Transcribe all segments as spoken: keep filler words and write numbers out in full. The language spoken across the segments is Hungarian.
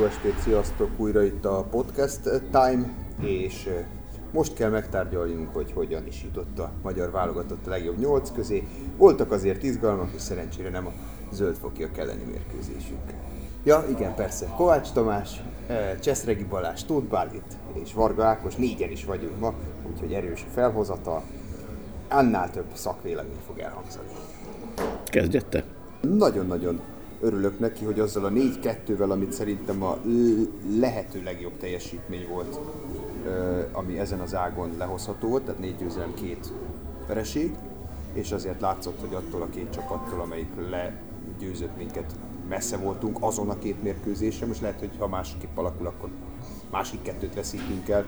Jó estét, sziasztok! Újra itt a Podcast Time, és most kell megtárgyaljunk, hogy hogyan is jutott a magyar válogatott a legjobb nyolc közé. Voltak azért izgalmak, és szerencsére nem a zöldfokiak elleni mérkőzésünk. Ja, igen, persze, Kovács Tamás, Cseszregi Balázs, Tóth Bálint és Varga Ákos, négyen is vagyunk ma, úgyhogy erős a felhozatal. Annál több szakvélemény fog elhangzani. Kezdjette? Nagyon-nagyon örülök neki, hogy azzal a négy kettővel, amit szerintem a lehető legjobb teljesítmény volt, ami ezen az ágon lehozható volt, tehát négy győzelem, két vereség, és azért látszott, hogy attól a két csapattól, amelyik legyőzött minket, messze voltunk azon a két mérkőzésen. Most lehet, hogy ha másképp alakul, akkor másik kettőt veszítünk el.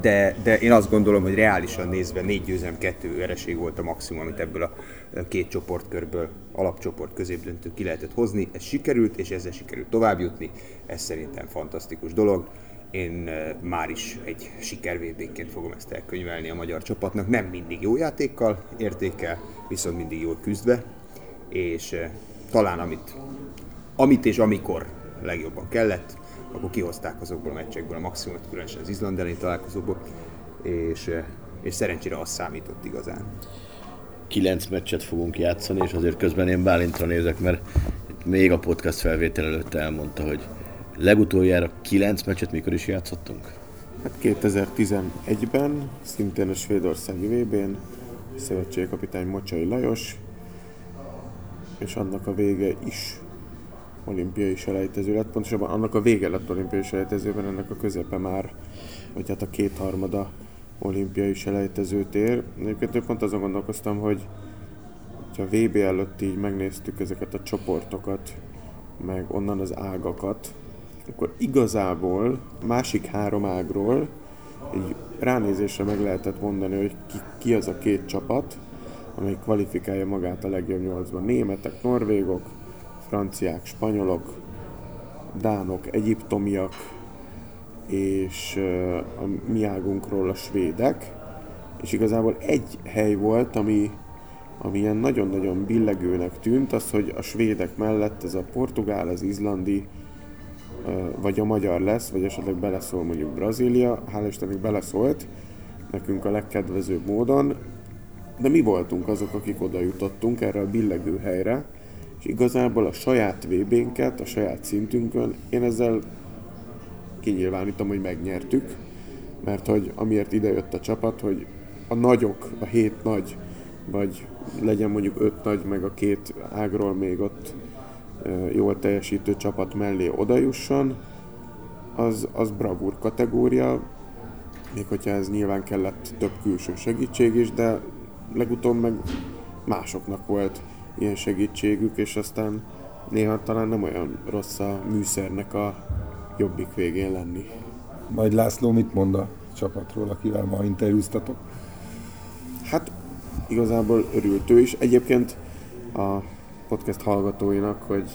De, de én azt gondolom, hogy reálisan nézve négy győzelem, kettő vereség volt a maximum, amit ebből a két csoportkörből, alapcsoport, középdöntő ki lehetett hozni. Ez sikerült, és ezzel sikerült továbbjutni. Ez szerintem fantasztikus dolog. Én már is egy sikervédékként fogom ezt elkönyvelni a magyar csapatnak. Nem mindig jó játékkal értékel, viszont mindig jól küzdve. És talán amit, amit és amikor legjobban kellett, akkor kihozták azokból a meccsekből a maximumot, különösen az Izland elleni találkozóból, és, és szerencsére az számított igazán. Kilenc meccset fogunk játszani, és azért közben én Bálintra nézek, mert még a podcast felvétel előtt elmondta, hogy legutoljára kilenc meccset mikor is játszottunk? Hát kétezer-tizenegyben, szintén a svédországi vébén, szövetségkapitány Mocsai Lajos, és annak a vége is olimpiai selejtező lett, pontosabban annak a vége lett olimpiai selejtezőben, ennek a közepe már, vagy hát a kétharmada olimpiai selejtezőt ér. Egyébként pont azon gondolkoztam, hogy ha a vé bé előtt így megnéztük ezeket a csoportokat, meg onnan az ágakat, akkor igazából másik három ágról így ránézésre meg lehetett mondani, hogy ki, ki az a két csapat, amely kvalifikálja magát a legjobb nyolcban. Németek, norvégok, franciák, spanyolok, dánok, egyiptomiak, és a mi águnkról a svédek, és igazából egy hely volt, ami, ami ilyen nagyon-nagyon billegőnek tűnt, az, hogy a svédek mellett ez a portugál, az izlandi, vagy a magyar lesz, vagy esetleg beleszól mondjuk Brazília, hála Istennek beleszólt nekünk a legkedvezőbb módon, de mi voltunk azok, akik oda jutottunk erre a billegő helyre, és igazából a saját vé bénket, a saját szintünkön én ezzel kinyilvánítom, hogy megnyertük, mert hogy amiért idejött a csapat, hogy a nagyok, a hét nagy, vagy legyen mondjuk öt nagy, meg a két ágról még ott jól teljesítő csapat mellé odajusson, az, az bravúr kategória, még hogyha ez nyilván kellett több külső segítség is, de legutóbb meg másoknak volt ilyen segítségük, és aztán néha talán nem olyan rossz a műszernek a jobbik végén lenni. Majd László mit mond a csapatról, akivel ma interjúztatok? Hát igazából örült ő is. Egyébként a podcast hallgatóinak, hogy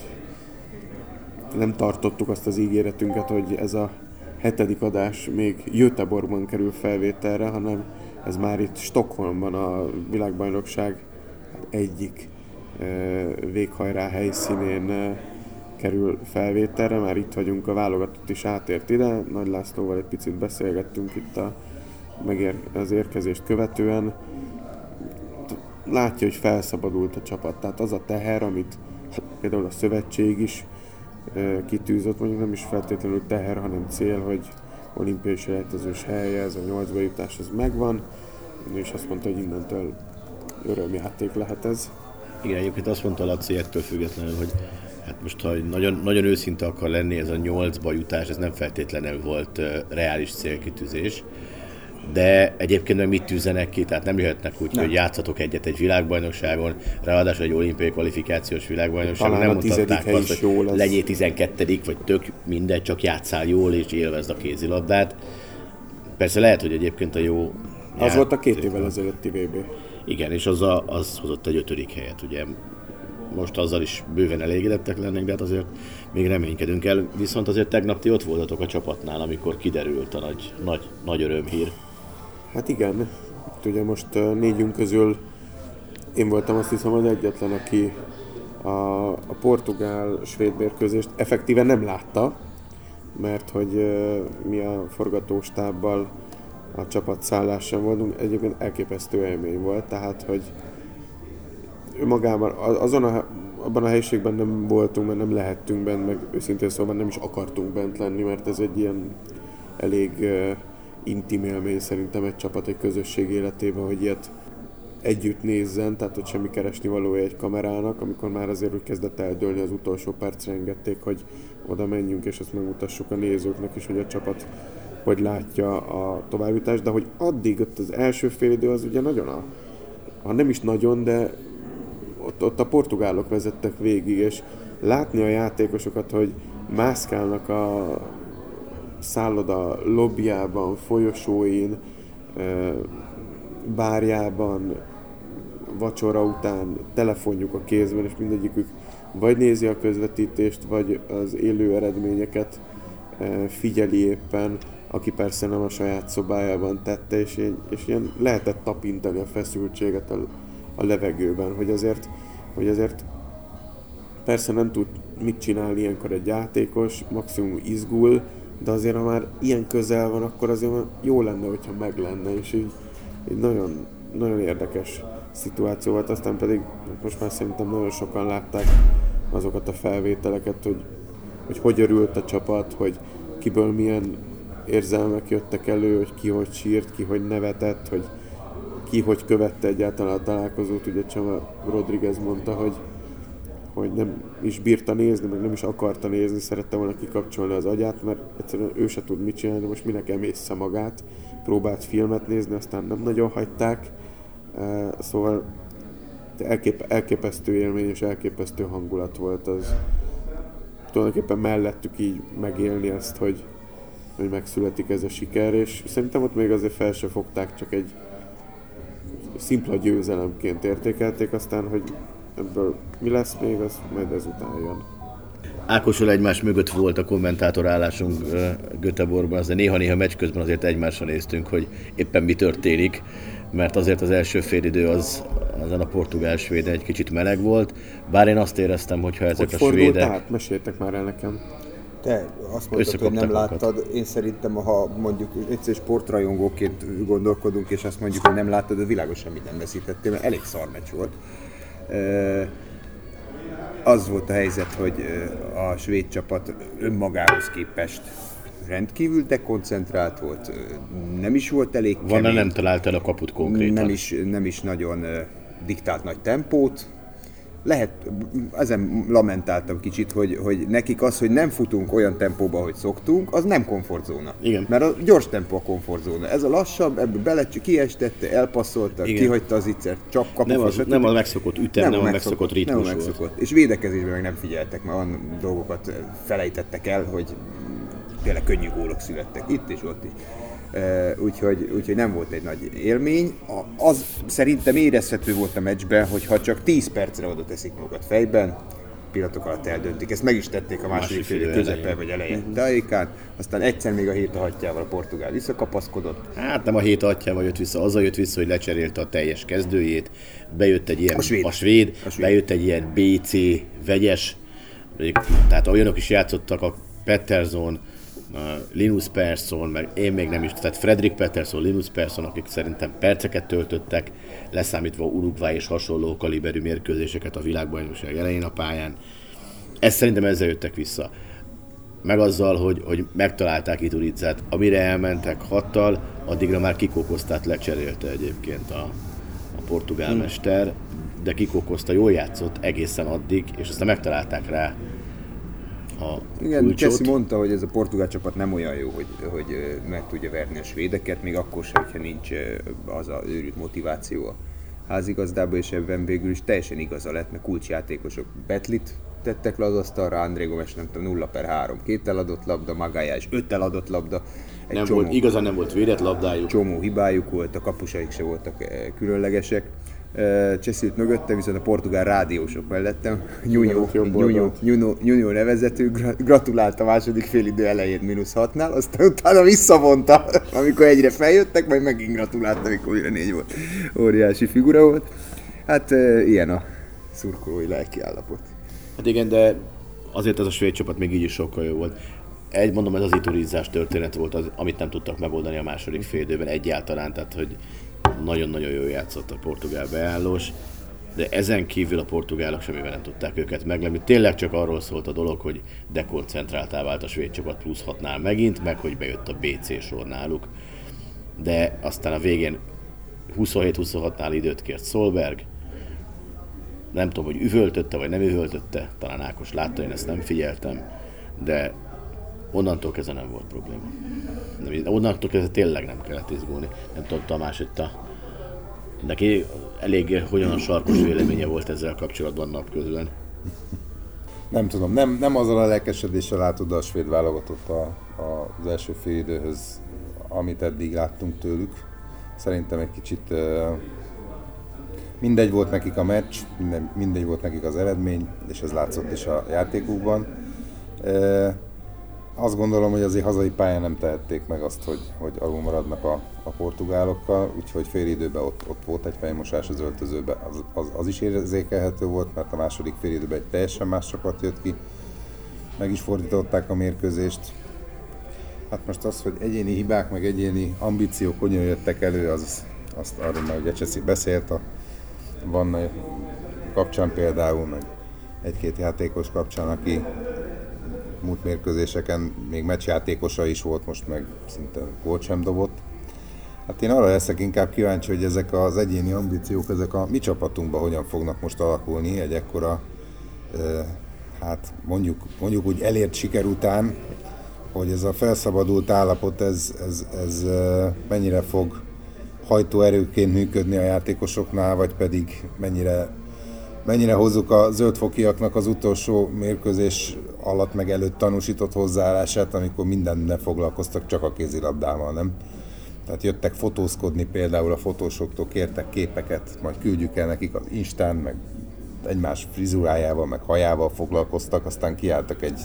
nem tartottuk azt az ígéretünket, hogy ez a hetedik adás még Göteborgban kerül felvételre, hanem ez már itt Stockholmban a világbajnokság egyik véghajrá helyszínén kerül felvételre, már itt vagyunk, a válogatott is átért ide, Nagy Lászlóval egy picit beszélgettünk itt a, megér- az érkezést követően. Látja, hogy felszabadult a csapat, tehát az a teher, amit például a szövetség is kitűzött, mondjuk nem is feltétlenül teher, hanem cél, hogy olimpiai selejtezős helye, ez a nyolcba jutás, ez megvan, és azt mondta, hogy innentől örömjáték lehet ez. Igen, egyébként azt mondta Laci ettől függetlenül, hogy hát most, ha nagyon, nagyon őszinte akar lenni, ez a nyolcba jutás, ez nem feltétlenül volt uh, reális célkitűzés, de egyébként meg mit tűzenek ki, tehát nem jöhetnek úgy, nem. Hogy játszatok egyet egy világbajnokságon, ráadásul egy olimpiai kvalifikációs világbajnokságon, talán nem mutatták azt, hogy legyél tizenkettedik, vagy tök mindegy, csak játszál jól és élvezd a kézilabdát. Persze lehet, hogy egyébként a jó... Az ját... volt a két évvel ezelőtti vé bé. Igen, és az, a, az hozott egy ötödik helyet, ugye most azzal is bőven elégedettek lennénk, de hát azért még reménykedünk el. Viszont azért tegnap ti ott voltatok a csapatnál, amikor kiderült a nagy, nagy, nagy örömhír. Hát igen, ugye most négyünk közül én voltam azt hiszem az egyetlen, aki a, a portugál-svéd mérkőzést effektíven nem látta, mert hogy mi a forgatóstábbal a csapatszálláson voltunk, egyébként elképesztő élmény volt, tehát hogy magában azon a, abban a helyiségben nem voltunk, mert nem lehettünk bent, meg őszintén szóval nem is akartunk bent lenni, mert ez egy ilyen elég uh, intim élmény szerintem egy csapat, egy közösség életében, hogy ilyet együtt nézzen, tehát ott semmi keresni valója egy kamerának, amikor már azért úgy kezdett eldőlni, az utolsó percre engedték, hogy oda menjünk, és ezt megmutassuk a nézőknek is, hogy a csapat hogy látja a továbbjutást, de hogy addig ott az első fél idő az ugye nagyon a, ha nem is nagyon, de ott, ott a portugálok vezettek végig, és látni a játékosokat, hogy mászkálnak a szálloda lobbyjában, folyosóin, bárjában, vacsora után, telefonjuk a kézben, és mindegyikük vagy nézi a közvetítést, vagy az élő eredményeket figyeli éppen, aki persze nem a saját szobájában tette, és, és ilyen lehetett tapintani a feszültséget a, a levegőben, hogy azért, hogy azért persze nem tud mit csinálni ilyenkor egy játékos, maximum izgul, de azért ha már ilyen közel van, akkor azért jó lenne, hogyha meg lenne, és így, így nagyon, nagyon érdekes szituáció volt, aztán pedig most már szerintem nagyon sokan látták azokat a felvételeket, hogy hogy hogy örült a csapat, hogy kiből milyen érzelmek jöttek elő, hogy ki hogy sírt, ki hogy nevetett, hogy ki hogy követte egyáltalán a találkozót. Ugye Csaba Rodriguez mondta, hogy, hogy nem is bírta nézni, meg nem is akarta nézni, szerette volna kikapcsolni az agyát, mert egyszerűen ő se tud mit csinálni, most minek emészsze magát, próbált filmet nézni, aztán nem nagyon hagyták, szóval elkép- elképesztő élmény és elképesztő hangulat volt az. Tulajdonképpen mellettük így megélni ezt, hogy, hogy megszületik ez a siker, és szerintem ott még azért fel se fogták, csak egy szimpla győzelemként értékelték, aztán, hogy ebből mi lesz még, az majd ezután jön. Ákossal egymás mögött volt a kommentátor állásunk Göteborgban, azért néha-néha meccs közben azért egymásra néztünk, hogy éppen mi történik, mert azért az első félidő az azon a portugál svéden egy kicsit meleg volt, bár én azt éreztem, hogyha ezek hogy a svédek... Hogy fordult át? Meséltek már el nekem. Te azt mondtad, hogy nem láttad. Magat. Én szerintem, ha mondjuk egyszerű sportrajongóként gondolkodunk, és azt mondjuk, hogy nem láttad, de világosan mit nem veszítettél, mert elég szar meccs volt. Az volt a helyzet, hogy a svéd csapat önmagához képest rendkívül dekoncentrált volt, nem is volt elég kemény. Van, nem talált el a kaput konkrétan. Nem is, nem is nagyon diktált nagy tempót. Lehet, ezen lamentáltam kicsit, hogy, hogy nekik az, hogy nem futunk olyan tempóba, hogy szoktunk, az nem komfortzóna. Igen. Mert a gyors tempó a komfortzóna. Ez a lassabb, ebből bele kiestette, elpasszolta, igen, kihagyta az iccert, csak kapufra. Nem, az, nem a megszokott ütem, nem, nem a megszokott ritmus nem a megszokott. volt. És védekezésben meg nem figyeltek, mert olyan dolgokat felejtettek el, hogy tényleg könnyű gólok születtek itt és ott is. Úgyhogy, úgyhogy nem volt egy nagy élmény. Az szerintem érezhető volt a meccsben, hogy ha csak tíz percre oda teszik magukat fejben, pillanatok alatt eldöntik. Ezt meg is tették a második fél közepe vagy elején tájékán. Aztán egyszer még a hét atyával a portugál visszakapaszkodott. Hát nem a hét atyával jött vissza, azzal jött vissza, hogy lecserélte a teljes kezdőjét. Bejött egy ilyen a svéd, a svéd, a svéd. Bejött egy ilyen bé cé vegyes, tehát olyanok is játszottak, a Pettersson, Linus Persson, meg én még nem is, tehát Fredrik Pettersson, Linus Persson, akik szerintem perceket töltöttek, leszámítva Uruguay és hasonló kaliberű mérkőzéseket a világbajnokság elején a pályán. Ezt szerintem ezzel jöttek vissza. Meg azzal, hogy, hogy megtalálták Ituricát, amire elmentek hattal, addigra már kikokoztát lecserélte egyébként a, a portugál mester, de kikokozta, jól játszott egészen addig, és aztán megtalálták rá. Igen, Csessi mondta, hogy ez a portugál csapat nem olyan jó, hogy, hogy meg tudja verni a svédeket, még akkor sem, hogyha nincs az a őrült motiváció a házigazdába, és ebben végül is teljesen igaza lett, mert kulcsjátékosok Betlit tettek le az asztalra, André Gomes nem tudom, nulla per három, két eladott labda, Magája és öt eladott labda. Egy nem csomó, volt, igazán nem volt védett labdájuk. Csomó hibájuk volt, a kapusaik se voltak különlegesek. Cseszült mögöttem, viszont a portugál rádiósok mellettem, Nyúnyó nevezetű, gratulált a második fél idő elején mínusz hatnál, aztán utána visszavonta, amikor egyre feljöttek, majd megint gratulált, amikor újra négy volt. Óriási figura volt. Hát ilyen a szurkolói lelkiállapot. Hát igen, de azért ez a svéd csapat még így is sokkal jó volt. egy, mondom, ez az iturizás történet volt, az, amit nem tudtak megoldani a második fél időben egyáltalán, tehát hogy nagyon-nagyon jól játszott a portugál beállós, de ezen kívül a portugálok semmivel nem tudták őket meglepni. Tényleg csak arról szólt a dolog, hogy dekoncentráltá vált a svéd csapat plusz hatnál megint, meg hogy bejött a bé cé sor náluk. De aztán a végén huszonhét huszonhatnál időt kért Solberg, nem tudom, hogy üvöltötte vagy nem üvöltötte, talán Ákos látta, én ezt nem figyeltem, de onnantól kezdve nem volt probléma. Nem, onnantól kezdve tényleg nem kellett izgulni. Nem tudom, Tamás itt a... Neki elég hogyan sarkos véleménye volt ezzel kapcsolatban napközben. Nem tudom, nem, nem azzal a lelkesedéssel látod a svéd válogatott a, a, az első fél időhöz, amit eddig láttunk tőlük. Szerintem egy kicsit... Mindegy volt nekik a meccs, minden, mindegy volt nekik az eredmény, és ez látszott is a játékukban. E, azt gondolom, hogy azért hazai pályán nem tehették meg azt, hogy, hogy alul maradnak a, a portugálokkal, úgyhogy fél időben ott, ott volt egy fejmosás az öltözőben, az, az, az is érzékelhető volt, mert a második fél időben egy teljesen más csapat jött ki, meg is fordították a mérkőzést. Hát most az, hogy egyéni hibák, meg egyéni ambíciók hogyan jöttek elő, az, azt arról már ugye Cseszi beszélt a Van kapcsán például, meg egy-két játékos kapcsán, aki múlt mérkőzéseken még meccsjátékosa is volt, most meg szinte gólt sem dobott. Hát én arra leszek inkább kíváncsi, hogy ezek az egyéni ambíciók, ezek a mi csapatunkban hogyan fognak most alakulni egy ekkora, hát mondjuk, mondjuk úgy elért siker után, hogy ez a felszabadult állapot, ez, ez, ez mennyire fog hajtóerőként működni a játékosoknál, vagy pedig mennyire, mennyire hozzuk a zöldfokiaknak az utolsó mérkőzés alatt meg előtt tanúsított hozzáállását, amikor mindennel foglalkoztak, csak a kézilabdával, nem? Tehát jöttek fotózkodni például, a fotósoktól kértek képeket, majd küldjük el nekik az Instán, meg egymás frizurájával, meg hajával foglalkoztak, aztán kiálltak egy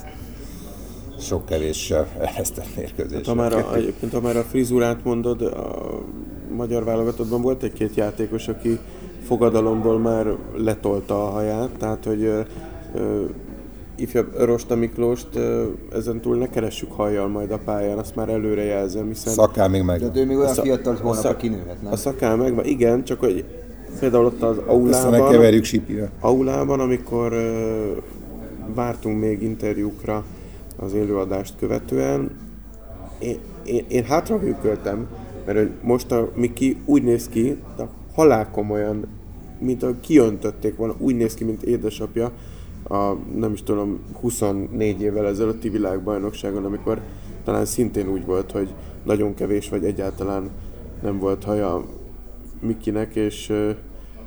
sok kevéssel elvesztett mérkőzésre. Hát, ha már a, egyébként, ha már a frizurát mondod, a... magyar válogatottban volt egy-két játékos, aki fogadalomból már letolta a haját, tehát hogy ö, ö, ifjabb Rosta Miklóst ö, ezentúl ne keressük hajjal majd a pályán, azt már előre jelzem, hiszen... Szakál még megvan. De ő még olyan szak... fiatal, hogy holnap szak... kinőhet, nem? A szakál megvan, igen, csak hogy például ott az aulában, aulában amikor ö, vártunk még interjúkra az élőadást követően, én, én, én hátrahűköltem, mert most a Miki úgy néz ki, de halálkomolyan, mint ahogy kiöntötték volna, úgy néz ki, mint édesapja a nem is tudom, huszonnégy évvel ezelőtti világbajnokságon, amikor talán szintén úgy volt, hogy nagyon kevés vagy egyáltalán nem volt haja Mikinek, és,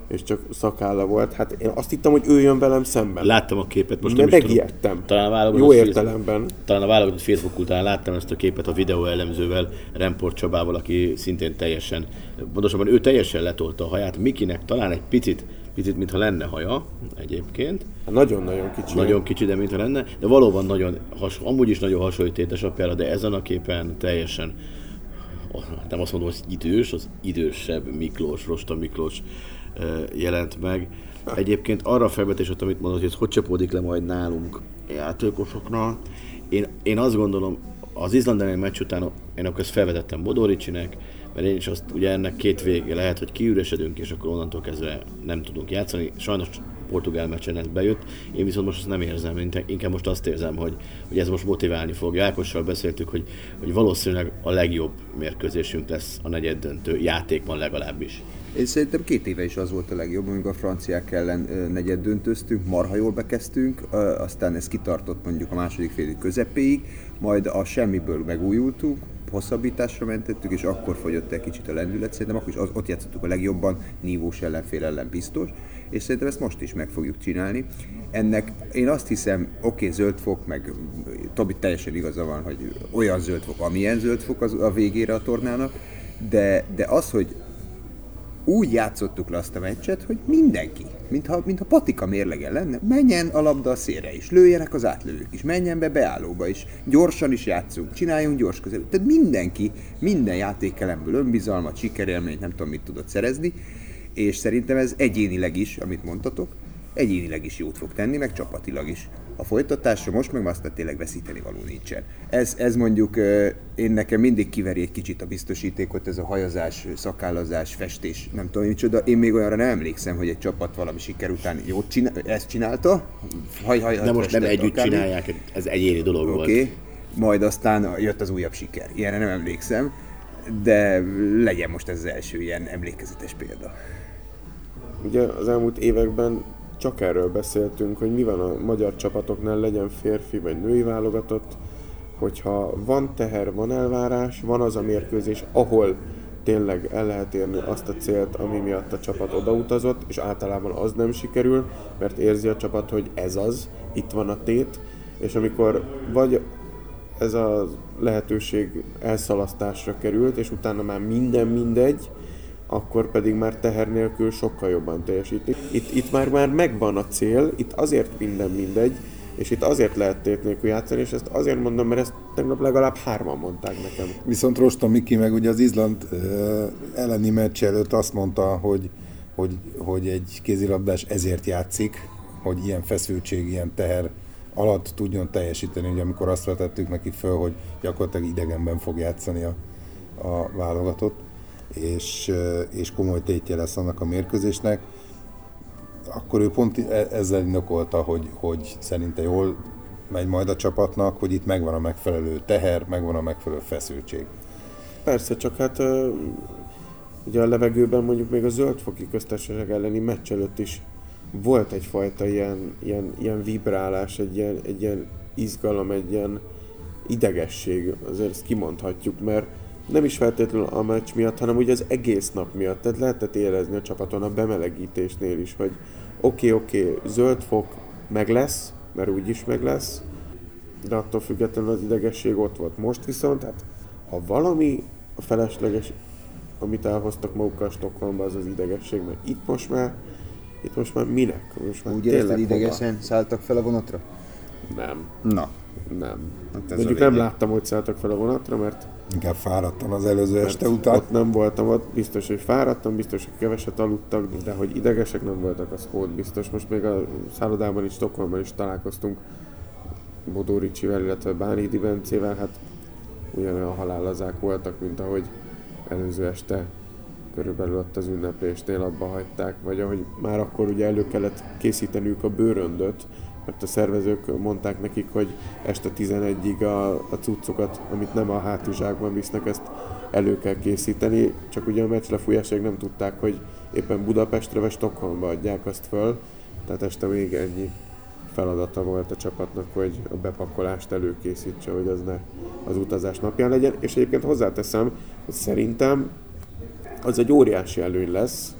és csak szakálla volt. Hát én azt hittem, hogy ő jön velem szemben. Láttam a képet, most nem is megijedtem. Talán jó értelemben. Fél, talán a válogatott Facebook után láttam ezt a képet a videó elemzővel, Remport Csabával, aki szintén teljesen, pontosabban ő teljesen letolta a haját. Mikinek talán egy picit, picit mintha lenne haja egyébként. Hát nagyon-nagyon kicsi. Nagyon kicsi, de mintha lenne. De valóban nagyon, has, amúgy is nagyon hasonlít édesapjára, de ezen a képen teljesen, nem azt mondom, hogy idős, az idősebb Miklós, Rosta Miklós jelent meg. Egyébként arra a felvetés, amit mondod, hogy ez hogy csapódik le majd nálunk játékosoknál. Én, én azt gondolom, az izlandai meccs után én akkor ezt felvetettem Bodoricsinek, mert én is azt, ugye ennek két vége lehet, hogy kiüresedünk, és akkor onnantól kezdve nem tudunk játszani. Sajnos portugál meccsen ez bejött, én viszont most azt nem érzem, inkább most azt érzem, hogy, hogy ez most motiválni fog. Ákossal beszéltük, hogy, hogy valószínűleg a legjobb mérkőzésünk lesz a negyeddöntő játékban legalábbis. Én szerintem két éve is az volt a legjobb, amikor a franciák ellen negyed döntöztünk, marha jól bekezdtünk, aztán ez kitartott mondjuk a második fél közepéig, majd a semmiből megújultunk, hosszabbításra mentettük, és akkor fogyott egy kicsit a lendület, szerintem akkor is az, ott játszottuk a legjobban, nívós ellenfél ellen biztos, és szerintem ezt most is meg fogjuk csinálni. Ennek én azt hiszem, oké, okay, zöldfok, meg Tobi teljesen igaza van, hogy olyan zöldfok, amilyen zöldfok az a végére a tornának, de, de az, hogy úgy játszottuk le azt a meccset, hogy mindenki, mintha, mintha patika mérlegen lenne, menjen a labda a szélre is, lőjenek az átlövők is, menjen be beállóba is, gyorsan is játszunk, csináljunk gyors közel. Tehát mindenki, minden játékelemből önbizalmat, sikerélményt, nem tudom mit tudott szerezni, és szerintem ez egyénileg is, amit mondtatok, egyénileg is jót fog tenni, meg csapatilag is. a folytatásra, most meg aztán tényleg veszíteni való nincsen. Ez, ez mondjuk én nekem mindig kiveri egy kicsit a biztosítékot, ez a hajazás, szakállazás, festés, nem tudom micsoda. Én még olyanra nem emlékszem, hogy egy csapat valami siker után jót csinál, ezt csinálta. Haj, haj, de most nem együtt akármi. Csinálják, ez egyéni dolog okay. volt. Oké, majd aztán jött az újabb siker. Ilyenre nem emlékszem, de legyen most ez az első ilyen emlékezetes példa. Ugye az elmúlt években csak erről beszéltünk, hogy mi van a magyar csapatoknál, legyen férfi vagy női válogatott, hogyha van teher, van elvárás, van az a mérkőzés, ahol tényleg el lehet érni azt a célt, ami miatt a csapat odautazott, és általában az nem sikerül, mert érzi a csapat, hogy ez az, itt van a tét, és amikor vagy ez a lehetőség elszalasztásra került, és utána már minden mindegy, akkor pedig már teher nélkül sokkal jobban teljesítik. Itt, itt már, már megvan a cél, itt azért minden mindegy, és itt azért lehet tét nélkül játszani, és ezt azért mondom, mert ezt tegnap legalább hárman mondták nekem. Viszont Rosta Miki meg ugye az Izland uh, elleni meccs előtt azt mondta, hogy, hogy, hogy egy kézilabdás ezért játszik, hogy ilyen feszültség, ilyen teher alatt tudjon teljesíteni, hogy amikor azt vetettük neki föl, hogy gyakorlatilag idegenben fog játszani a, a válogatott. És, és komoly tétje lesz annak a mérkőzésnek, akkor ő pont ezzel indokolta, hogy, hogy szerinte jól megy majd a csapatnak, hogy itt megvan a megfelelő teher, megvan a megfelelő feszültség. Persze, csak hát ugye a levegőben mondjuk még a Zöldfoki Köztársaság elleni meccs előtt is volt egyfajta ilyen, ilyen, ilyen vibrálás, egy ilyen, egy ilyen izgalom, egy ilyen idegesség, azért ezt kimondhatjuk, mert nem is feltétlenül a meccs miatt, hanem ugye az egész nap miatt. Tehát lehetett érezni a csapaton a bemelegítésnél is, hogy oké, okay, oké, okay, zöld fok meg lesz, mert úgyis meg lesz, de attól függetlenül az idegesség ott volt. Most viszont, hát ha valami a felesleges, amit elhoztak magukkal Stockholmba, az az idegesség, mert itt most már, itt most már minek? Most már ugye ezt idegesen hova? Szálltak fel a vonatra? Nem. Na. Nem. Hát mondjuk nem láttam, hogy szálltak fel a vonatra, mert inkább fáradtam az előző mert este után. Ott nem voltam, ott biztos, hogy fáradtam, biztos, hogy keveset aludtak, de hogy idegesek nem voltak, az hód biztos. Most még a szállodában is, Stockholmban is találkoztunk Bodoricsivel, illetve Bánidi Bencével, hát ugyanolyan halállazák voltak, mint ahogy előző este körülbelül ott az ünneplésnél abba hagyták, vagy ahogy már akkor ugye elő kellett készíteniük a bőröndöt, mert a szervezők mondták nekik, hogy este tizenegyig a, a cuccokat, amit nem a hátizsákban visznek, ezt elő kell készíteni, csak ugye a meccslefújásig nem tudták, hogy éppen Budapestre vagy Stockholmba adják azt föl, tehát este még ennyi feladata volt a csapatnak, hogy a bepakolást előkészítse, hogy az ne az utazás napján legyen, és egyébként hozzáteszem, hogy szerintem az egy óriási előny lesz,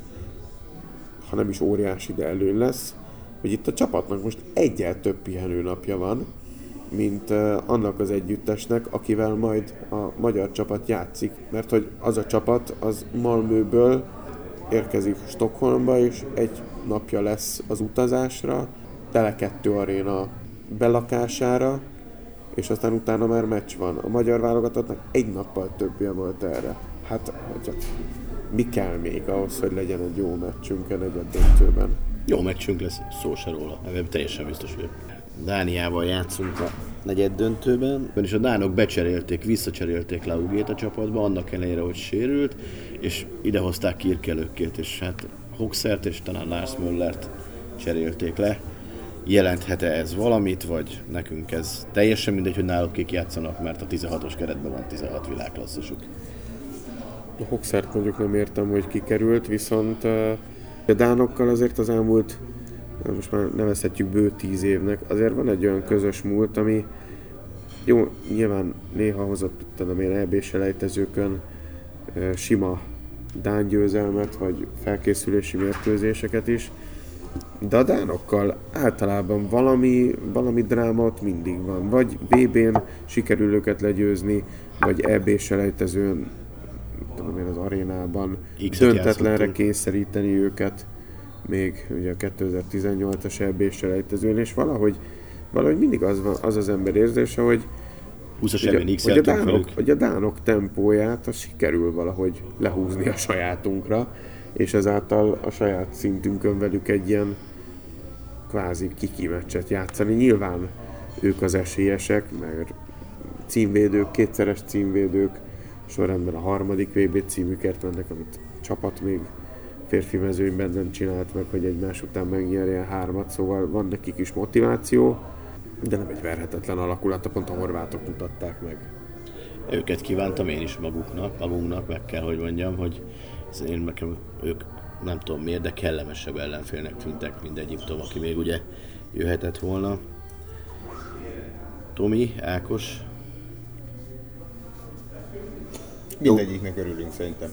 ha nem is óriási, de előny lesz, hogy itt a csapatnak most egyel több pihenőnapja van, mint annak az együttesnek, akivel majd a magyar csapat játszik. Mert hogy az a csapat, az Malmöből érkezik Stockholmba, és egy napja lesz az utazásra, Tele kettő aréna belakására, és aztán utána már meccs van. A magyar válogatottnak egy nappal többje volt erre. Hát, hogy mi kell még ahhoz, hogy legyen egy jó meccsünk a negyeddöntőben? Jó meccsünk lesz, szó se róla, ebben teljesen biztos vagyok. Dániával játszunk a negyeddöntőben, és a dánok becserélték, visszacserélték Laugét a csapatba, annak ellenére, hogy sérült, és idehozták Kirkelőkét, és hát Hoxert és talán Lars Müllert cserélték le. Jelenthet-e ez valamit, vagy nekünk ez teljesen mindegy, hogy náluk kik játszanak, mert a tizenhatos keretben van tizenhat világklasszisuk. A Hoxert mondjuk nem értem, hogy kikerült, viszont a dánokkal azért az elmúlt, most már nevezhetjük bő tíz évnek, azért van egy olyan közös múlt, ami jó, nyilván néha hozott, tudom én, é bé-selejtezőkön sima dán győzelmet, vagy felkészülési mérkőzéseket is, de a dánokkal általában valami, valami drámat mindig van, vagy bé bén sikerül őket legyőzni, vagy é bé-selejtezőn, tudom én, az arénában X-et döntetlenre játszottunk, kényszeríteni őket még ugye a kétezer-tizennyolcas é bé-selejtezőn, és valahogy, valahogy mindig az, van, az az ember érzése, hogy, hogy, a, hogy, a dánok, hogy a dánok tempóját az sikerül valahogy lehúzni a sajátunkra, és ezáltal a saját szintünkön velük egy ilyen kvázi kiki meccset játszani. Nyilván ők az esélyesek, mert címvédők, kétszeres címvédők, sorrendben a harmadik vé bé címükért mennek, amit a csapat még férfi mezőnyben nem csinált meg, hogy egymás után megnyerje hármat, szóval van nekik is motiváció, de nem egy verhetetlen alakulata, pont a horvátok mutatták meg. Őket kívántam én is maguknak, magunknak meg kell, hogy mondjam, hogy én nekem ők nem tudom miért, de kellemesebb ellenfélnek tűntek, mint Egyiptom, aki még ugye jöhetett volna. Tomi, Ákos. Mindegyiknek örülünk szerintem.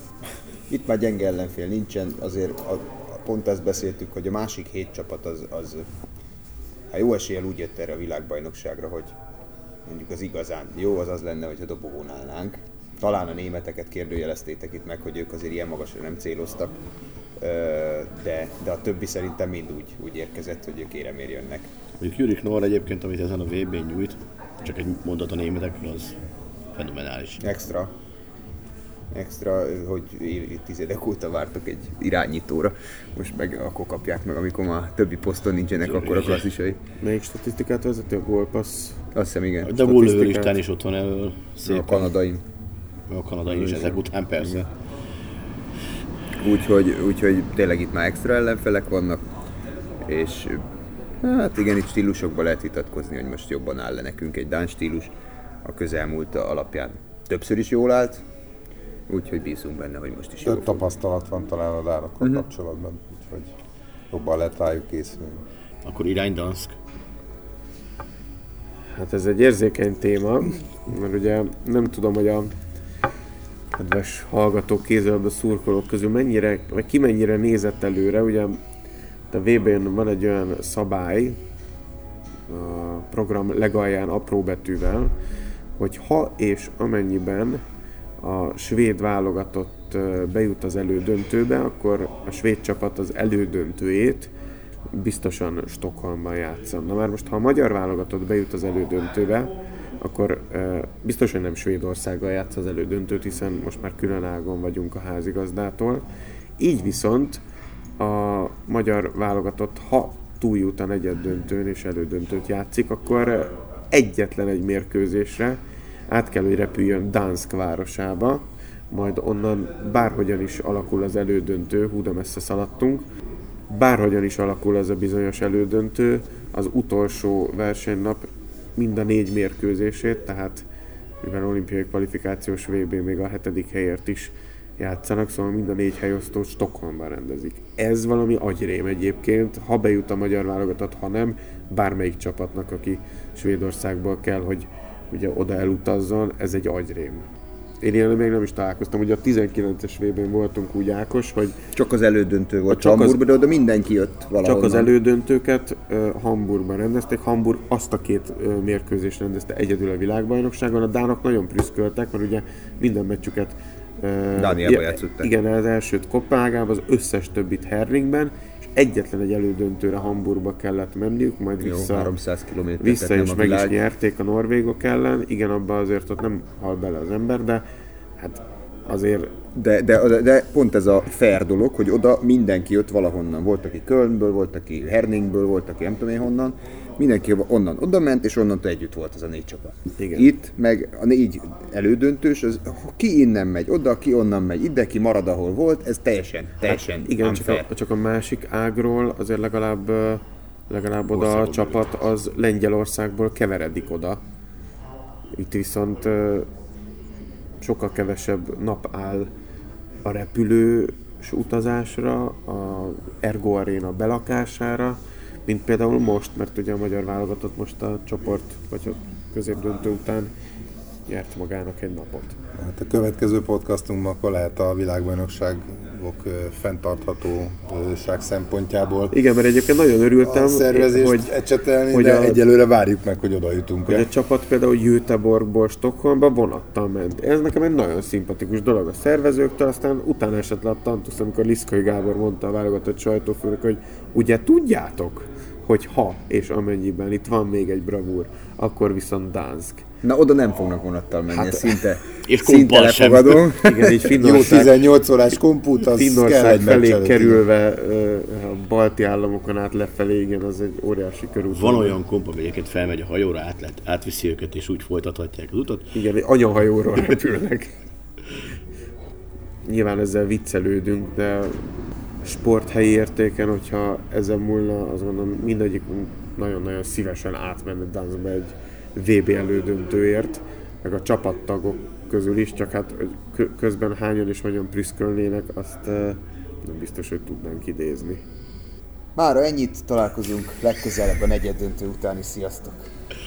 Itt már gyenge ellenfél nincsen, azért a, a, pont ezt beszéltük, hogy a másik hét csapat az, az hát jó eséllyel úgy jött erre a világbajnokságra, hogy mondjuk az igazán jó az az lenne, hogyha dobogón állnánk. Talán a németeket kérdőjeleztétek itt meg, hogy ők azért ilyen magasra nem céloztak, de, de a többi szerintem mind úgy, úgy érkezett, hogy ők éremér jönnek. Mondjuk Gyurik Noll egyébként, amit ezen a vé bén nyújt, csak egy mondat a németekről, az fenomenális. Extra. Extra, hogy évtizedek óta vártak egy irányítóra, most meg akkor kapják meg, amikor már többi poszton nincsenek, Zörüljön. Akkor a klasszisai. Melyik statisztikát vezeti a gólpassz? Azt hiszem, igen. De gólövő listán is ott van elől. Szépen. A kanadain. A kanadain is ezek után, persze. Úgyhogy, úgyhogy tényleg itt már extra ellenfelek vannak, és hát igen, itt stílusokban lehet vitatkozni, hogy most jobban áll le nekünk egy dán stílus. A közelmúlt alapján többször is jól állt, úgyhogy bízunk benne, hogy most is jól fog. Több tapasztalat van talán a dánokkal uh-huh. kapcsolatban, úgyhogy jobban lehet rájuk készülni. Akkor irány Gdansk? Hát ez egy érzékeny téma, mert ugye nem tudom, hogy a kedves hallgatók, kézilabda szurkolók közül mennyire, vagy ki mennyire nézett előre. Ugye a vé bén van egy olyan szabály, a program legalján apró betűvel, hogy ha és amennyiben a svéd válogatott bejut az elődöntőbe, akkor a svéd csapat az elődöntőjét biztosan Stockholmban játszan. Na már most, ha a magyar válogatott bejut az elődöntőbe, akkor biztosan nem Svédországgal játsz az elődöntőt, hiszen most már különágon vagyunk a házigazdától. Így viszont a magyar válogatott, ha túljut a negyeddöntőn és elődöntőt játszik, akkor egyetlen egy mérkőzésre át kell, hogy repüljön Gdansk városába, majd onnan bárhogyan is alakul az elődöntő, hú de messze szaladtunk, bárhogyan is alakul ez a bizonyos elődöntő, az utolsó versenynap mind a négy mérkőzését, tehát mivel olimpiai kvalifikációs vé bé még a hetedik helyért is játszanak, szóval mind a négy helyosztót Stockholmban rendezik. Ez valami agyrém egyébként, ha bejut a magyar válogatott, ha nem, bármelyik csapatnak, aki Svédországból kell, hogy ugye oda elutazzon, ez egy agyrém. Én ilyen még nem is találkoztam, ugye a tizenkilences vé bén voltunk úgy, Ákos, hogy... Csak az elődöntő volt Hamburgban, de oda mindenki jött valahonnan. Csak az elődöntőket uh, Hamburgban rendezték, Hamburg azt a két uh, mérkőzést rendezte egyedül a világbajnokságon, a dánok nagyon prüszköltek, mert ugye minden meccsüket... Uh, Dániában játszottak. Igen, az elsőt Kopenhágában, az összes többit Herlingben, és egyetlen egy elődöntőre Hamburgba kellett menniük, majd vissza... Jó, háromszáz kilométer, vissza és meg világ. Is nyerték a norvégok ellen, igen, abban azért ott nem hal bele az ember, de hát azért... De, de, de pont ez a fair dolog, hogy oda mindenki jött valahonnan. Volt, aki Kölnből, volt, aki Herningből, volt, aki nem tudom én honnan. Mindenki onnan oda ment, és onnantól együtt volt az a négy csapat. Igen. Itt meg a négy elődöntős, az, ki innen megy oda, ki onnan megy ide, ki marad, ahol volt, ez teljesen, teljesen hát, igen, csak a, csak a másik ágról azért legalább, legalább oda országból a csapat az Lengyelországból keveredik oda. Itt viszont sokkal kevesebb nap áll a repülős utazásra, a Ergo Arena belakására, mint például most, mert ugye a magyar válogatott most a csoport, vagy a középdöntő után nyert magának egy napot. Hát a következő podcastunkban akkor lehet a világbajnokságok fenntarthatóság szempontjából. Igen, mert egyébként nagyon örültem, a szervezést hogy, ecsetelni, hogy de a, egyelőre várjuk meg, hogy oda jutunk. Hogy a csapat például Göteborgból Stockholmba vonattal ment. Ez nekem egy nagyon szimpatikus dolog a szervezőktől, aztán utána esett le a tantusz, amikor Liszkai Gábor mondta a válogatott sajtófőnök, hogy ugye tudjátok, hogy ha és amennyiben itt van még egy bravúr, akkor viszont Gdansk. Na, oda nem fognak vonattal menni, hát, szinte, és szinte lefogadom. Igen, így Finnország, jó tizennyolc órás kompút, az Finnország felé kerülve a balti államokon át lefelé, igen, az egy óriási körút. Van olyan komp, amelyeket felmegy a hajóra, át lehet, átviszi őket, és úgy folytathatják az utat. Igen, egy anyahajóról repülnek. Nyilván ezzel viccelődünk, de sporthelyi értéken, hogyha ezen múlna, azt gondolom, mindegyik nagyon-nagyon szívesen átmenne Gdanskba egy vé bé elődöntőért, meg a csapattagok közül is, csak hát közben hányan és hogyan prüszkölnének, azt nem biztos, hogy tudnánk idézni. Mára ennyit, találkozunk legközelebb a negyeddöntő után is. Sziasztok!